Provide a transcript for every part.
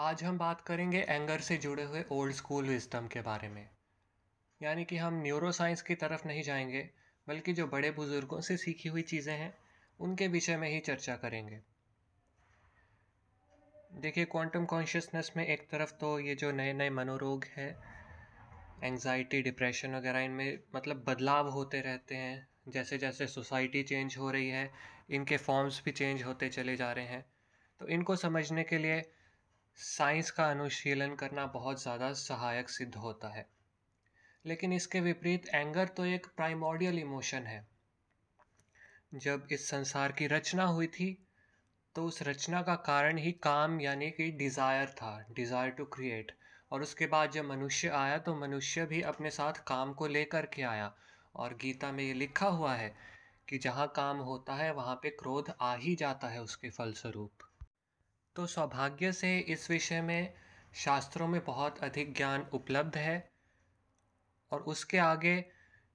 आज हम बात करेंगे एंगर से जुड़े हुए ओल्ड स्कूल विजडम के बारे में, यानी कि हम न्यूरोसाइंस की तरफ नहीं जाएंगे बल्कि जो बड़े बुजुर्गों से सीखी हुई चीज़ें हैं उनके विषय में ही चर्चा करेंगे। देखिए, क्वांटम कॉन्शियसनेस में एक तरफ तो ये जो नए नए मनोरोग है, एंग्जाइटी, डिप्रेशन वगैरह, इनमें मतलब बदलाव होते रहते हैं। जैसे जैसे सोसाइटी चेंज हो रही है इनके फॉर्म्स भी चेंज होते चले जा रहे हैं, तो इनको समझने के लिए साइंस का अनुशीलन करना बहुत ज़्यादा सहायक सिद्ध होता है। लेकिन इसके विपरीत एंगर तो एक प्राइमोडियल इमोशन है। जब इस संसार की रचना हुई थी तो उस रचना का कारण ही काम यानी कि डिज़ायर था, डिज़ायर टू क्रिएट। और उसके बाद जब मनुष्य आया तो मनुष्य भी अपने साथ काम को लेकर के आया। और गीता में ये लिखा हुआ है कि जहाँ काम होता है वहाँ पे क्रोध आ ही जाता है उसके फलस्वरूप। तो सौभाग्य से इस विषय में शास्त्रों में बहुत अधिक ज्ञान उपलब्ध है, और उसके आगे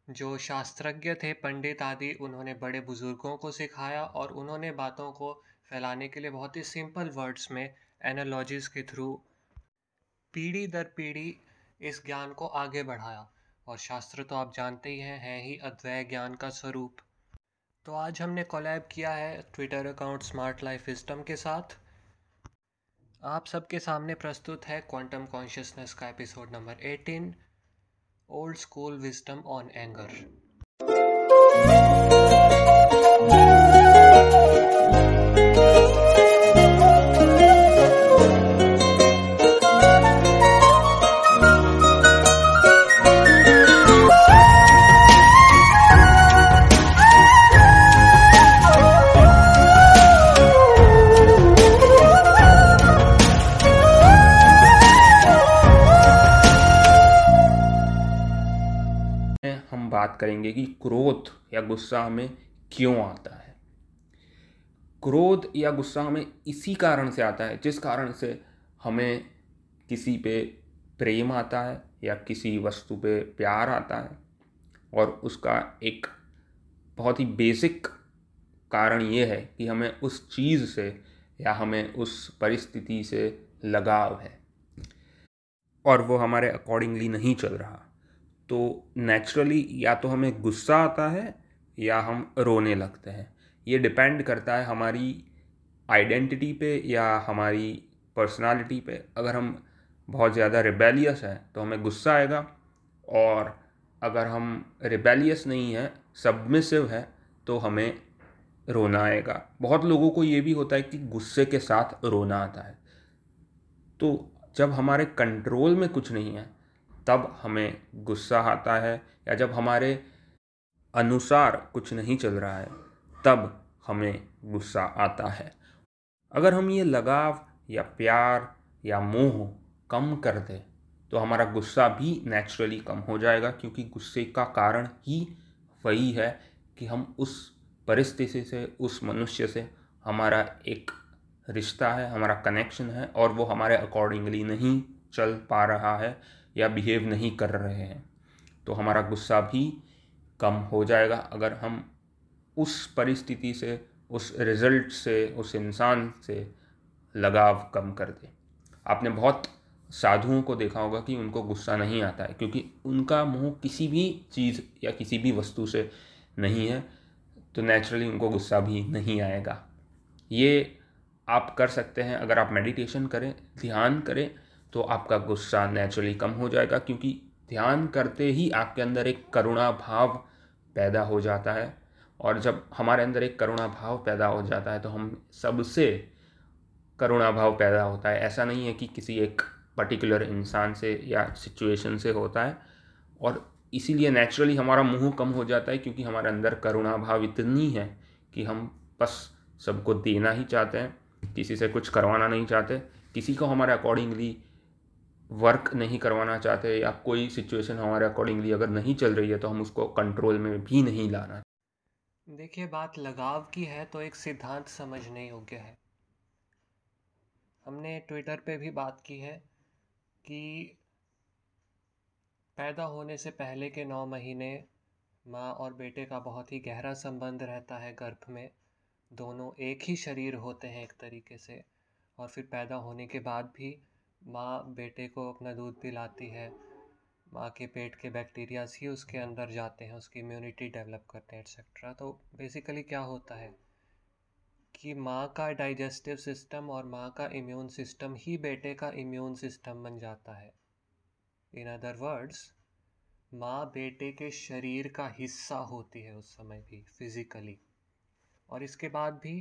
जो शास्त्रज्ञ थे, पंडित आदि, उन्होंने बड़े बुजुर्गों को सिखाया और उन्होंने बातों को फैलाने के लिए बहुत ही सिंपल वर्ड्स में, एनालॉजीज़ के थ्रू पीढ़ी दर पीढ़ी इस ज्ञान को आगे बढ़ाया। और शास्त्र तो आप जानते ही हैं ही अद्वैय ज्ञान का स्वरूप। तो आज हमने कोलैब किया है Twitter account smart life system के साथ। आप सबके सामने प्रस्तुत है क्वांटम कॉन्शियसनेस का episode number 18, old school wisdom on anger. बात करेंगे कि क्रोध या गुस्सा हमें क्यों आता है। क्रोध या गुस्सा हमें इसी कारण से आता है जिस कारण से हमें किसी पे प्रेम आता है या किसी वस्तु पे प्यार आता है। और उसका एक बहुत ही बेसिक कारण ये है कि हमें उस चीज़ से या हमें उस परिस्थिति से लगाव है और वो हमारे अकॉर्डिंगली नहीं चल रहा। तो नेचुरली या तो हमें गुस्सा आता है या हम रोने लगते हैं। ये डिपेंड करता है हमारी आइडेंटिटी पे या हमारी पर्सनालिटी पे। अगर हम बहुत ज़्यादा रिबेलियस हैं तो हमें गुस्सा आएगा, और अगर हम रिबेलियस नहीं हैं, सबमिसिव हैं, तो हमें रोना आएगा। बहुत लोगों को ये भी होता है कि गुस्से के साथ रोना आता है। तो जब हमारे कंट्रोल में कुछ नहीं है तब हमें गुस्सा आता है, या जब हमारे अनुसार कुछ नहीं चल रहा है तब हमें गुस्सा आता है। अगर हम ये लगाव या प्यार या मोह कम कर दें तो हमारा गुस्सा भी नेचुरली कम हो जाएगा, क्योंकि गुस्से का कारण ही वही है कि हम उस परिस्थिति से, उस मनुष्य से हमारा एक रिश्ता है, हमारा कनेक्शन है, और वो हमारे अकॉर्डिंगली नहीं चल पा रहा है या बिहेव नहीं कर रहे हैं। तो हमारा गुस्सा भी कम हो जाएगा अगर हम उस परिस्थिति से, उस रिज़ल्ट से, उस इंसान से लगाव कम कर दें। आपने बहुत साधुओं को देखा होगा कि उनको गुस्सा नहीं आता है, क्योंकि उनका मोह किसी भी चीज़ या किसी भी वस्तु से नहीं है, तो नेचुरली उनको गुस्सा भी नहीं आएगा। ये आप कर सकते हैं, अगर आप मेडिटेशन करें, ध्यान करें, तो आपका गुस्सा नेचुरली कम हो जाएगा, क्योंकि ध्यान करते ही आपके अंदर एक करुणा भाव पैदा हो जाता है। और जब हमारे अंदर एक करुणा भाव पैदा हो जाता है तो हम सबसे करुणा भाव पैदा होता है। ऐसा नहीं है कि किसी एक पर्टिकुलर इंसान से या सिचुएशन से होता है, और इसीलिए नेचुरली हमारा मोह कम हो जाता है, क्योंकि हमारे अंदर करुणा भाव इतनी है कि हम बस सबको देना ही चाहते हैं, किसी से कुछ करवाना नहीं चाहते, किसी को हमारे अकॉर्डिंगली वर्क नहीं करवाना चाहते, या कोई सिचुएशन हमारे अकॉर्डिंगली अगर नहीं चल रही है तो हम उसको कंट्रोल में भी नहीं लाना। देखिए, बात लगाव की है तो एक सिद्धांत समझने योग्य है। हमने ट्विटर पे भी बात की है कि पैदा होने से पहले के 9 महीने माँ और बेटे का बहुत ही गहरा संबंध रहता है गर्भ में। दोनों एक ही शरीर होते हैं एक तरीके से, और फिर पैदा होने के बाद भी माँ बेटे को अपना दूध पिलाती है। माँ के पेट के बैक्टीरियाज ही उसके अंदर जाते हैं, उसकी इम्यूनिटी डेवलप करते हैं एट्सेट्रा। तो बेसिकली क्या होता है कि माँ का डाइजेस्टिव सिस्टम और माँ का इम्यून सिस्टम ही बेटे का इम्यून सिस्टम बन जाता है। इन अदर वर्ड्स, माँ बेटे के शरीर का हिस्सा होती है उस समय भी फिज़िकली। और इसके बाद भी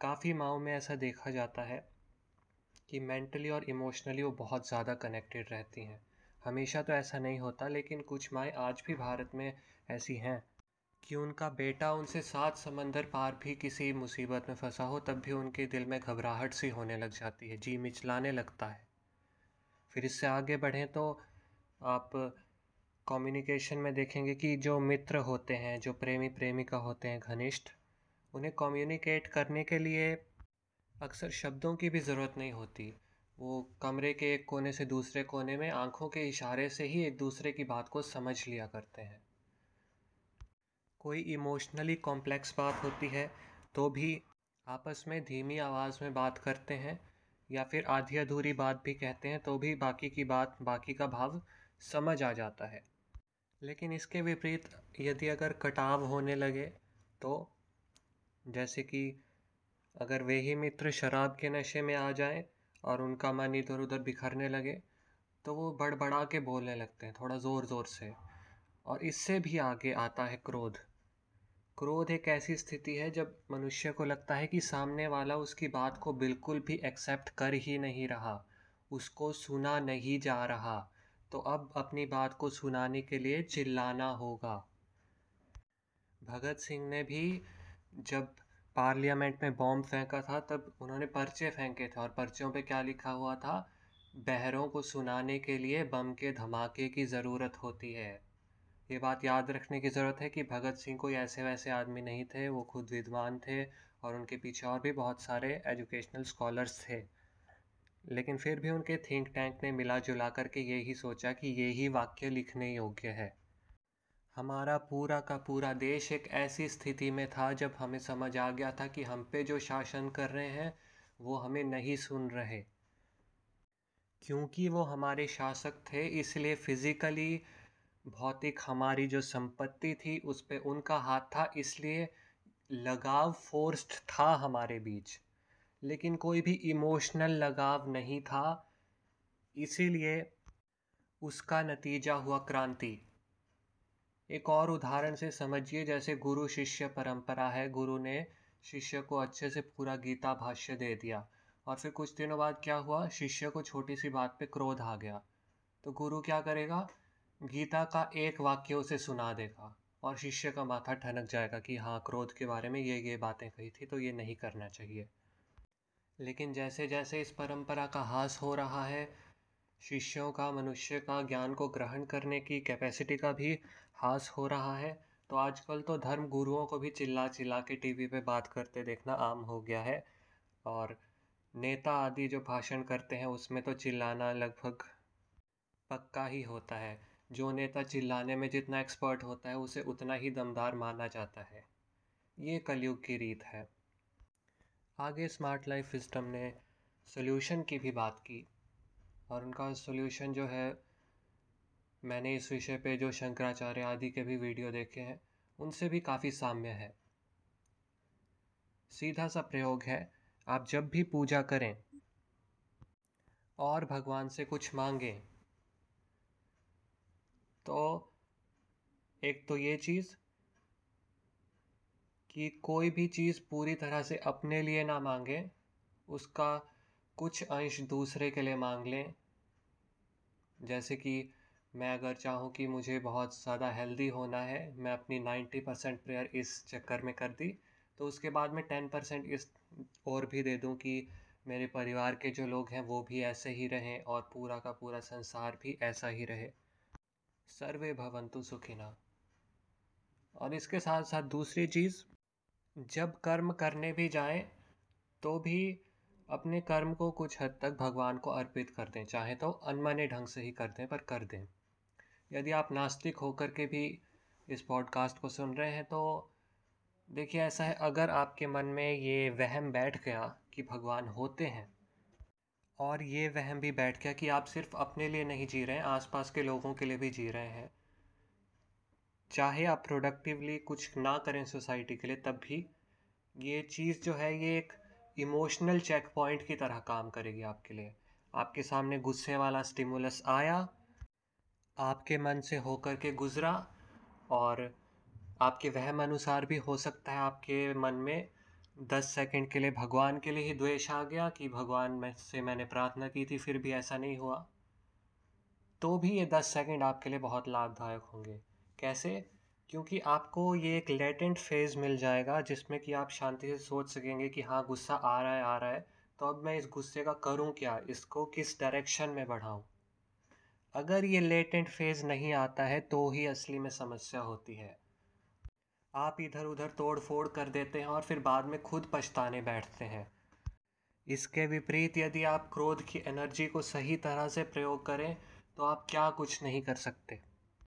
काफ़ी माँओं में ऐसा देखा जाता है कि मेंटली और इमोशनली वो बहुत ज़्यादा कनेक्टेड रहती हैं। हमेशा तो ऐसा नहीं होता, लेकिन कुछ माएँ आज भी भारत में ऐसी हैं कि उनका बेटा उनसे 7 समंदर पार भी किसी मुसीबत में फंसा हो, तब भी उनके दिल में घबराहट सी होने लग जाती है, जी मिचलाने लगता है। फिर इससे आगे बढ़ें तो आप कम्युनिकेशन में देखेंगे कि जो मित्र होते हैं, जो प्रेमी प्रेमिका होते हैं घनिष्ठ, उन्हें कम्युनिकेट करने के लिए अक्सर शब्दों की भी ज़रूरत नहीं होती। वो कमरे के एक कोने से दूसरे कोने में आंखों के इशारे से ही एक दूसरे की बात को समझ लिया करते हैं। कोई इमोशनली कॉम्प्लेक्स बात होती है तो भी आपस में धीमी आवाज़ में बात करते हैं, या फिर आधी अधूरी बात भी कहते हैं तो भी बाकी का भाव समझ आ जाता है। लेकिन इसके विपरीत यदि अगर कटाव होने लगे, तो जैसे कि अगर वे ही मित्र शराब के नशे में आ जाए और उनका मन इधर उधर बिखरने लगे, तो वो बड़बड़ा के बोलने लगते हैं थोड़ा ज़ोर ज़ोर से। और इससे भी आगे आता है क्रोध। क्रोध एक ऐसी स्थिति है जब मनुष्य को लगता है कि सामने वाला उसकी बात को बिल्कुल भी एक्सेप्ट कर ही नहीं रहा, उसको सुना नहीं जा रहा, तो अब अपनी बात को सुनाने के लिए चिल्लाना होगा। भगत सिंह ने भी जब पार्लियामेंट में बॉम्ब फेंका था, तब उन्होंने पर्चे फेंके थे और पर्चों पे क्या लिखा हुआ था, बहरों को सुनाने के लिए बम के धमाके की ज़रूरत होती है। ये बात याद रखने की ज़रूरत है कि भगत सिंह कोई ऐसे वैसे आदमी नहीं थे, वो खुद विद्वान थे और उनके पीछे और भी बहुत सारे एजुकेशनल स्कॉलर्स थे। लेकिन फिर भी उनके थिंक टैंक ने मिला जुला करके यही सोचा कि यही वाक्य लिखने योग्य है। हमारा पूरा का पूरा देश एक ऐसी स्थिति में था जब हमें समझ आ गया था कि हम पे जो शासन कर रहे हैं वो हमें नहीं सुन रहे। क्योंकि वो हमारे शासक थे, इसलिए फिज़िकली भौतिक हमारी जो संपत्ति थी उस पे उनका हाथ था, इसलिए लगाव फोर्स्ड था हमारे बीच, लेकिन कोई भी इमोशनल लगाव नहीं था। इसीलिए उसका नतीजा हुआ क्रांति। एक और उदाहरण से समझिए, जैसे गुरु शिष्य परंपरा है। गुरु ने शिष्य को अच्छे से पूरा गीता भाष्य दे दिया, और फिर कुछ दिनों बाद क्या हुआ, शिष्य को छोटी सी बात पे क्रोध आ गया। तो गुरु क्या करेगा, गीता का एक वाक्य उसे सुना देगा और शिष्य का माथा ठनक जाएगा कि हाँ, क्रोध के बारे में ये बातें कही थी, तो ये नहीं करना चाहिए। लेकिन जैसे जैसे इस परंपरा का ह्रास हो रहा है, शिष्यों का, मनुष्य का ज्ञान को ग्रहण करने की कैपेसिटी का भी ह्रास हो रहा है। तो आजकल तो धर्म गुरुओं को भी चिल्ला चिल्ला के टीवी पे बात करते देखना आम हो गया है, और नेता आदि जो भाषण करते हैं उसमें तो चिल्लाना लगभग पक्का ही होता है। जो नेता चिल्लाने में जितना एक्सपर्ट होता है, उसे उतना ही दमदार माना जाता है। ये कलयुग की रीत है। आगे स्मार्ट लाइफ सिस्टम ने सॉल्यूशन की भी बात की, और उनका सॉल्यूशन जो है, मैंने इस विषय पे जो शंकराचार्य आदि के भी वीडियो देखे हैं उनसे भी काफ़ी साम्य है। सीधा सा प्रयोग है, आप जब भी पूजा करें और भगवान से कुछ मांगें, तो एक तो ये चीज़ कि कोई भी चीज़ पूरी तरह से अपने लिए ना मांगे, उसका कुछ अंश दूसरे के लिए मांग लें। जैसे कि मैं अगर चाहूँ कि मुझे बहुत ज़्यादा हेल्दी होना है, मैं अपनी 90% प्रेयर इस चक्कर में कर दी, तो उसके बाद मैं 10% इस और भी दे दूँ कि मेरे परिवार के जो लोग हैं वो भी ऐसे ही रहें और पूरा का पूरा संसार भी ऐसा ही रहे, सर्वे भवन्तु सुखिना। और इसके साथ साथ दूसरी चीज़, जब कर्म करने भी जाएं तो भी अपने कर्म को कुछ हद तक भगवान को अर्पित कर दें, चाहे तो अनमने ढंग से ही कर दें, पर कर दें। यदि आप नास्तिक होकर के भी इस पॉडकास्ट को सुन रहे हैं, तो देखिए ऐसा है, अगर आपके मन में ये वहम बैठ गया कि भगवान होते हैं, और ये वहम भी बैठ गया कि आप सिर्फ अपने लिए नहीं जी रहे हैं, आसपास के लोगों के लिए भी जी रहे हैं। चाहे आप प्रोडक्टिवली कुछ ना करें सोसाइटी के लिए, तब भी ये चीज़ जो है ये एक इमोशनल चेक पॉइंट की तरह काम करेगी आपके लिए। आपके सामने गुस्से वाला स्टिमुलस आया, आपके मन से होकर के गुजरा, और आपके वहम अनुसार भी हो सकता है आपके मन में 10 सेकंड के लिए भगवान के लिए ही द्वेष आ गया कि भगवान से मैंने प्रार्थना की थी फिर भी ऐसा नहीं हुआ, तो भी ये 10 सेकंड आपके लिए बहुत लाभदायक होंगे। कैसे? क्योंकि आपको ये एक लेटेंट फेज़ मिल जाएगा जिसमें कि आप शांति से सोच सकेंगे कि हाँ गुस्सा आ रहा है, तो अब मैं इस गुस्से का करूँ क्या, इसको किस डायरेक्शन में बढ़ाऊँ। अगर ये लेटेंट फेज़ नहीं आता है तो ही असली में समस्या होती है। आप इधर उधर तोड़ फोड़ कर देते हैं और फिर बाद में खुद पछताने बैठते हैं। इसके विपरीत यदि आप क्रोध की एनर्जी को सही तरह से प्रयोग करें तो आप क्या कुछ नहीं कर सकते।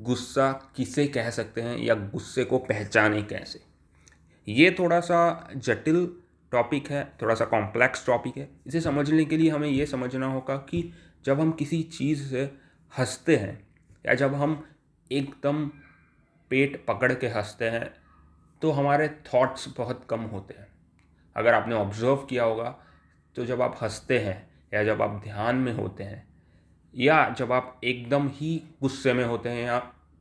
गुस्सा किसे कह सकते हैं या गुस्से को पहचाने कैसे, ये थोड़ा सा जटिल टॉपिक है, थोड़ा सा कॉम्प्लेक्स टॉपिक है। इसे समझने के लिए हमें ये समझना होगा कि जब हम किसी चीज़ से हंसते हैं या जब हम एकदम पेट पकड़ के हंसते हैं तो हमारे थॉट्स बहुत कम होते हैं। अगर आपने ऑब्जर्व किया होगा तो जब आप हंसते हैं या जब आप ध्यान में होते हैं या जब आप एकदम ही गुस्से में होते हैं या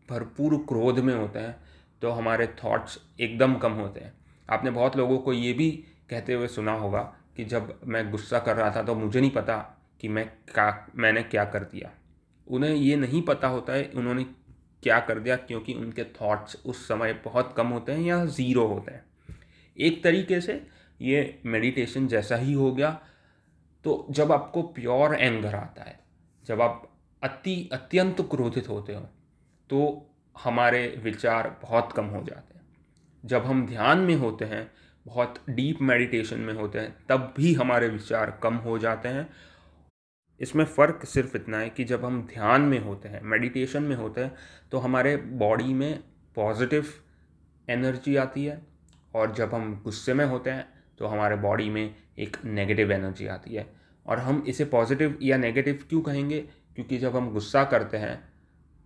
भरपूर क्रोध में होते हैं तो हमारे थॉट्स एकदम कम होते हैं। आपने बहुत लोगों को ये भी कहते हुए सुना होगा कि जब मैं गुस्सा कर रहा था तो मुझे नहीं पता कि मैंने क्या कर दिया। उन्हें ये नहीं पता होता है उन्होंने क्या कर दिया, क्योंकि उनके थॉट्स उस समय बहुत कम होते हैं या ज़ीरो होते हैं। एक तरीके से ये मेडिटेशन जैसा ही हो गया। तो जब आपको प्योर एंगर आता है, जब आप अत्यंत क्रोधित होते हो तो हमारे विचार बहुत कम हो जाते हैं। जब हम ध्यान में होते हैं, बहुत डीप मेडिटेशन में होते हैं, तब भी हमारे विचार कम हो जाते हैं। इसमें फ़र्क सिर्फ इतना है कि जब हम ध्यान में होते हैं, मेडिटेशन में होते हैं, तो हमारे बॉडी में पॉजिटिव एनर्जी आती है, और जब हम गुस्से में होते हैं तो हमारे बॉडी में एक नेगेटिव एनर्जी आती है। और हम इसे पॉजिटिव या नेगेटिव क्यों कहेंगे? क्योंकि जब हम गुस्सा करते हैं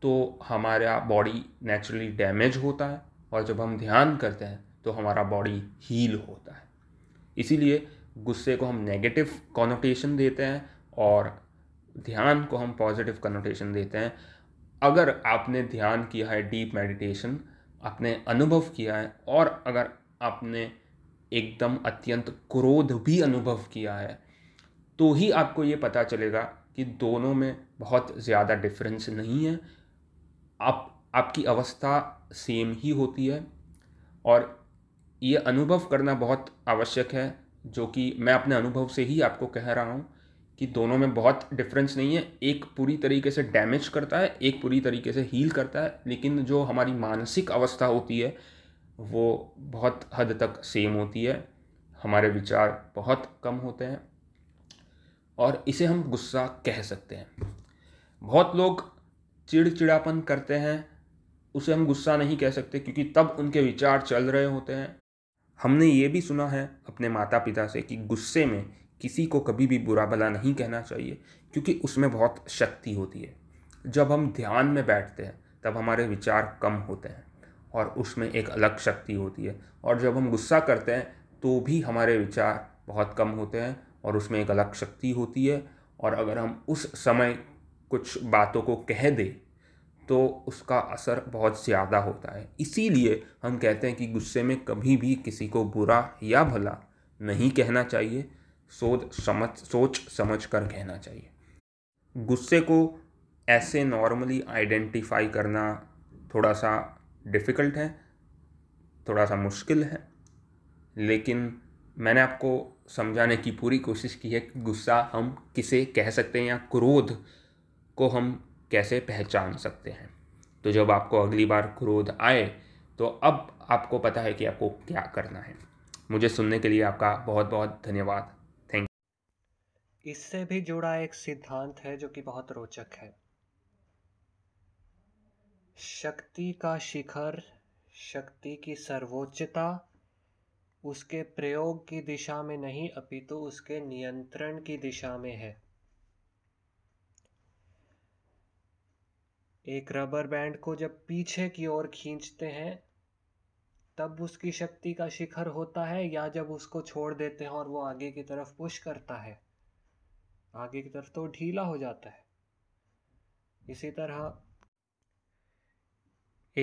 तो हमारा बॉडी नेचुरली डैमेज होता है, और जब हम ध्यान करते हैं तो हमारा बॉडी हील होता है। इसीलिए गुस्से को हम नेगेटिव कॉनोटेशन देते हैं और ध्यान को हम पॉजिटिव कनोटेशन देते हैं। अगर आपने ध्यान किया है, डीप मेडिटेशन आपने अनुभव किया है, और अगर आपने एकदम अत्यंत क्रोध भी अनुभव किया है, तो ही आपको ये पता चलेगा कि दोनों में बहुत ज़्यादा डिफरेंस नहीं है। आपकी अवस्था सेम ही होती है, और ये अनुभव करना बहुत आवश्यक है, जो कि मैं अपने अनुभव से ही आपको कह रहा हूँ कि दोनों में बहुत डिफरेंस नहीं है। एक पूरी तरीके से डैमेज करता है, एक पूरी तरीके से हील करता है, लेकिन जो हमारी मानसिक अवस्था होती है वो बहुत हद तक सेम होती है। हमारे विचार बहुत कम होते हैं, और इसे हम गुस्सा कह सकते हैं। बहुत लोग चिड़चिड़ापन करते हैं, उसे हम गुस्सा नहीं कह सकते, क्योंकि तब उनके विचार चल रहे होते हैं। हमने ये भी सुना है अपने माता पिता से कि गुस्से में किसी को कभी भी बुरा भला नहीं कहना चाहिए, क्योंकि उसमें बहुत शक्ति होती है। जब हम ध्यान में बैठते हैं तब हमारे विचार कम होते हैं, और उसमें एक अलग शक्ति होती है, और जब हम गुस्सा करते हैं तो भी हमारे विचार बहुत कम होते हैं, और उसमें एक अलग शक्ति होती है। और अगर हम उस समय कुछ बातों को कह दें तो उसका असर बहुत ज़्यादा होता है। इसीलिए हम कहते हैं कि गुस्से में कभी भी किसी को बुरा या भला नहीं कहना चाहिए, सोच समझ कर कहना चाहिए। गुस्से को ऐसे नॉर्मली आइडेंटिफाई करना थोड़ा सा डिफ़िकल्ट है, थोड़ा सा मुश्किल है, लेकिन मैंने आपको समझाने की पूरी कोशिश की है कि गुस्सा हम किसे कह सकते हैं या क्रोध को हम कैसे पहचान सकते हैं। तो जब आपको अगली बार क्रोध आए तो अब आपको पता है कि आपको क्या करना है। मुझे सुनने के लिए आपका बहुत बहुत धन्यवाद। Thank you. इससे भी जुड़ा एक सिद्धांत है जो कि बहुत रोचक है। शक्ति का शिखर, शक्ति की सर्वोच्चता उसके प्रयोग की दिशा में नहीं, अपितु उसके नियंत्रण की दिशा में है। एक रबर बैंड को जब पीछे की ओर खींचते हैं तब उसकी शक्ति का शिखर होता है, या जब उसको छोड़ देते हैं और वो आगे की तरफ पुश करता है, आगे की तरफ तो ढीला हो जाता है। इसी तरह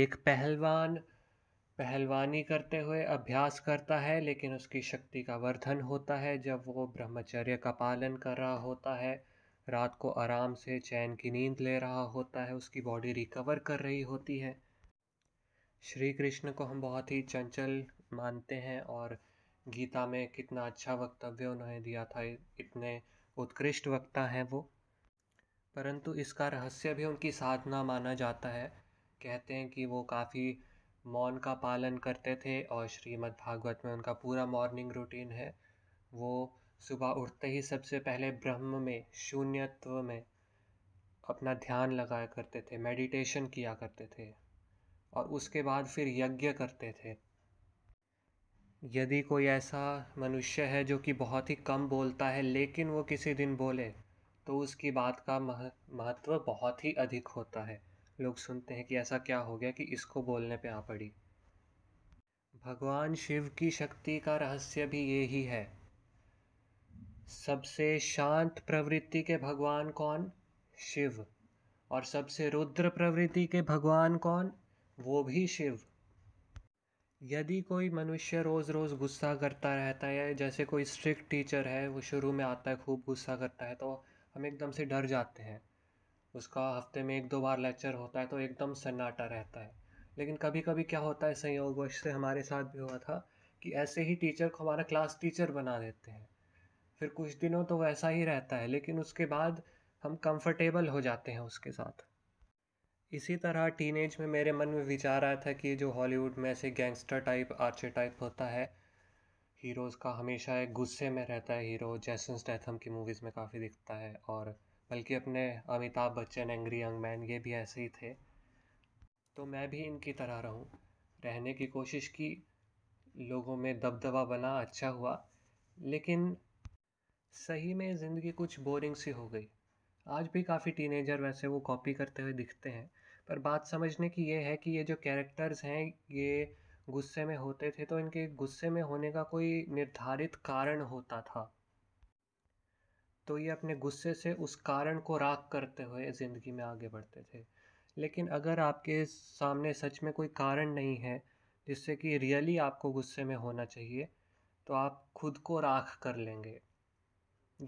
एक पहलवान पहलवानी करते हुए अभ्यास करता है, लेकिन उसकी शक्ति का वर्धन होता है जब वो ब्रह्मचर्य का पालन कर रहा होता है, रात को आराम से चैन की नींद ले रहा होता है, उसकी बॉडी रिकवर कर रही होती है। श्री कृष्ण को हम बहुत ही चंचल मानते हैं और गीता में कितना अच्छा वक्तव्य उन्होंने दिया था, इतने उत्कृष्ट वक्ता हैं वो। परंतु इसका रहस्य भी उनकी साधना माना जाता है। कहते हैं कि वो काफ़ी मौन का पालन करते थे और श्रीमद् भागवत में उनका पूरा मॉर्निंग रूटीन है। वो सुबह उठते ही सबसे पहले ब्रह्म में, शून्यत्व में अपना ध्यान लगाया करते थे, मेडिटेशन किया करते थे और उसके बाद फिर यज्ञ करते थे। यदि कोई ऐसा मनुष्य है जो कि बहुत ही कम बोलता है लेकिन वो किसी दिन बोले तो उसकी बात का महत्व बहुत ही अधिक होता है। लोग सुनते हैं कि ऐसा क्या हो गया कि इसको बोलने पे आ पड़ी। भगवान शिव की शक्ति का रहस्य भी यही है। सबसे शांत प्रवृत्ति के भगवान कौन? शिव। और सबसे रुद्र प्रवृत्ति के भगवान कौन? वो भी शिव। यदि कोई मनुष्य रोज़ रोज़ गुस्सा करता रहता है, जैसे कोई स्ट्रिक्ट टीचर है, वो शुरू में आता है खूब गुस्सा करता है तो हम एकदम से डर जाते हैं। उसका हफ्ते में 1-2 बार लेक्चर होता है तो एकदम सन्नाटा रहता है। लेकिन कभी कभी क्या होता है, संयोगवश से हमारे साथ भी हुआ था, कि ऐसे ही टीचर को हमारा क्लास टीचर बना देते हैं। फिर कुछ दिनों तो वैसा ही रहता है लेकिन उसके बाद हम कंफर्टेबल हो जाते हैं उसके साथ। इसी तरह टीनेज में मेरे मन में विचार आया था कि जो हॉलीवुड में ऐसे गैंगस्टर टाइप आर्चेटाइप होता है, हीरोज़ का हमेशा एक गुस्से में रहता है हीरो, जेसन स्टैथम की मूवीज़ में काफ़ी दिखता है, और बल्कि अपने Amitabh Bachchan, angry young man, ये भी ऐसे ही थे। तो मैं भी इनकी तरह रहने की कोशिश की, लोगों में दबदबा बना, अच्छा हुआ। लेकिन सही में ज़िंदगी कुछ बोरिंग सी हो गई। आज भी काफ़ी टीनेजर वैसे वो कॉपी करते हुए दिखते हैं, पर बात समझने की ये है कि ये जो कैरेक्टर्स हैं ये गुस्से में होते थे तो इनके गुस्से में होने का कोई निर्धारित कारण होता था। तो ये अपने गुस्से से उस कारण को राख करते हुए ज़िंदगी में आगे बढ़ते थे। लेकिन अगर आपके सामने सच में कोई कारण नहीं है जिससे कि रियली आपको गुस्से में होना चाहिए, तो आप खुद को राख कर लेंगे।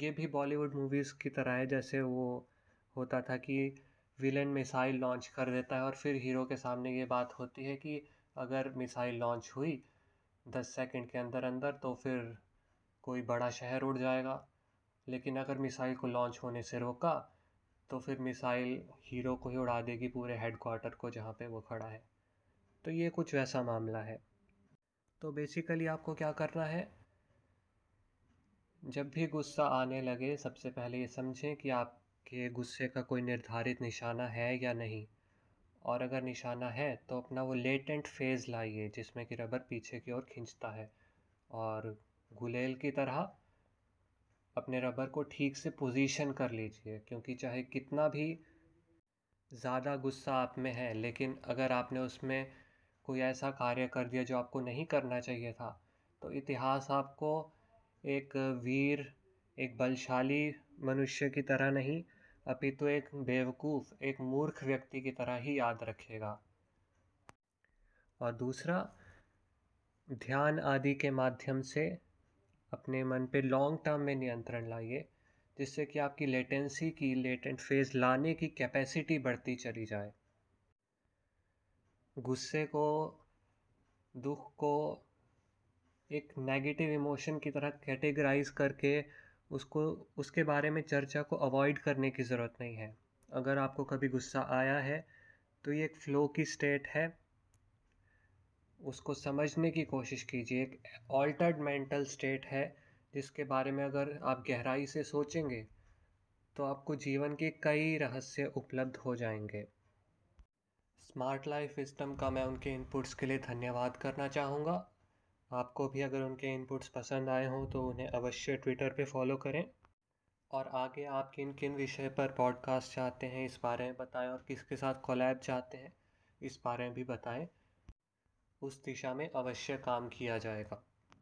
ये भी बॉलीवुड मूवीज़ की तरह है, जैसे वो होता था कि विलेन मिसाइल लॉन्च कर देता है और फिर हीरो के सामने ये बात होती है कि अगर मिसाइल लॉन्च हुई 10 सेकंड के अंदर अंदर तो फिर कोई बड़ा शहर उड़ जाएगा, लेकिन अगर मिसाइल को लॉन्च होने से रोका तो फिर मिसाइल हीरो को ही उड़ा देगी, पूरे हेडक्वार्टर को जहाँ पे वो खड़ा है। तो ये कुछ वैसा मामला है। तो बेसिकली आपको क्या करना है, जब भी गुस्सा आने लगे सबसे पहले ये समझें कि आपके गुस्से का कोई निर्धारित निशाना है या नहीं, और अगर निशाना है तो अपना वो लेटेंट फेज़ लाइए जिसमें कि रबर पीछे की ओर खींचता है, और गुलेल की तरह अपने रबर को ठीक से पोजीशन कर लीजिए। क्योंकि चाहे कितना भी ज़्यादा गुस्सा आप में है, लेकिन अगर आपने उसमें कोई ऐसा कार्य कर दिया जो आपको नहीं करना चाहिए था, तो इतिहास आपको एक वीर, एक बलशाली मनुष्य की तरह नहीं, अपितु एक बेवकूफ़, एक मूर्ख व्यक्ति की तरह ही याद रखेगा। और दूसरा, ध्यान आदि के माध्यम से अपने मन पे लॉन्ग टर्म में नियंत्रण लाइए, जिससे कि आपकी लेटेंसी की, लेटेंट फेज लाने की कैपेसिटी बढ़ती चली जाए। गुस्से को, दुख को एक नेगेटिव इमोशन की तरह कैटेगराइज करके उसको, उसके बारे में चर्चा को अवॉइड करने की ज़रूरत नहीं है। अगर आपको कभी गुस्सा आया है तो ये एक फ़्लो की स्टेट है, उसको समझने की कोशिश कीजिए। एक ऑल्टर्ड मेंटल स्टेट है जिसके बारे में अगर आप गहराई से सोचेंगे तो आपको जीवन के कई रहस्य उपलब्ध हो जाएंगे। स्मार्ट लाइफ सिस्टम का मैं उनके इनपुट्स के लिए धन्यवाद करना चाहूँगा। आपको भी अगर उनके इनपुट्स पसंद आए हों तो उन्हें अवश्य ट्विटर पे फॉलो करें। और आगे आप किन किन विषय पर पॉडकास्ट चाहते हैं इस बारे में बताएं, और किसके साथ कोलैब चाहते हैं इस बारे में भी बताएं। उस दिशा में अवश्य काम किया जाएगा।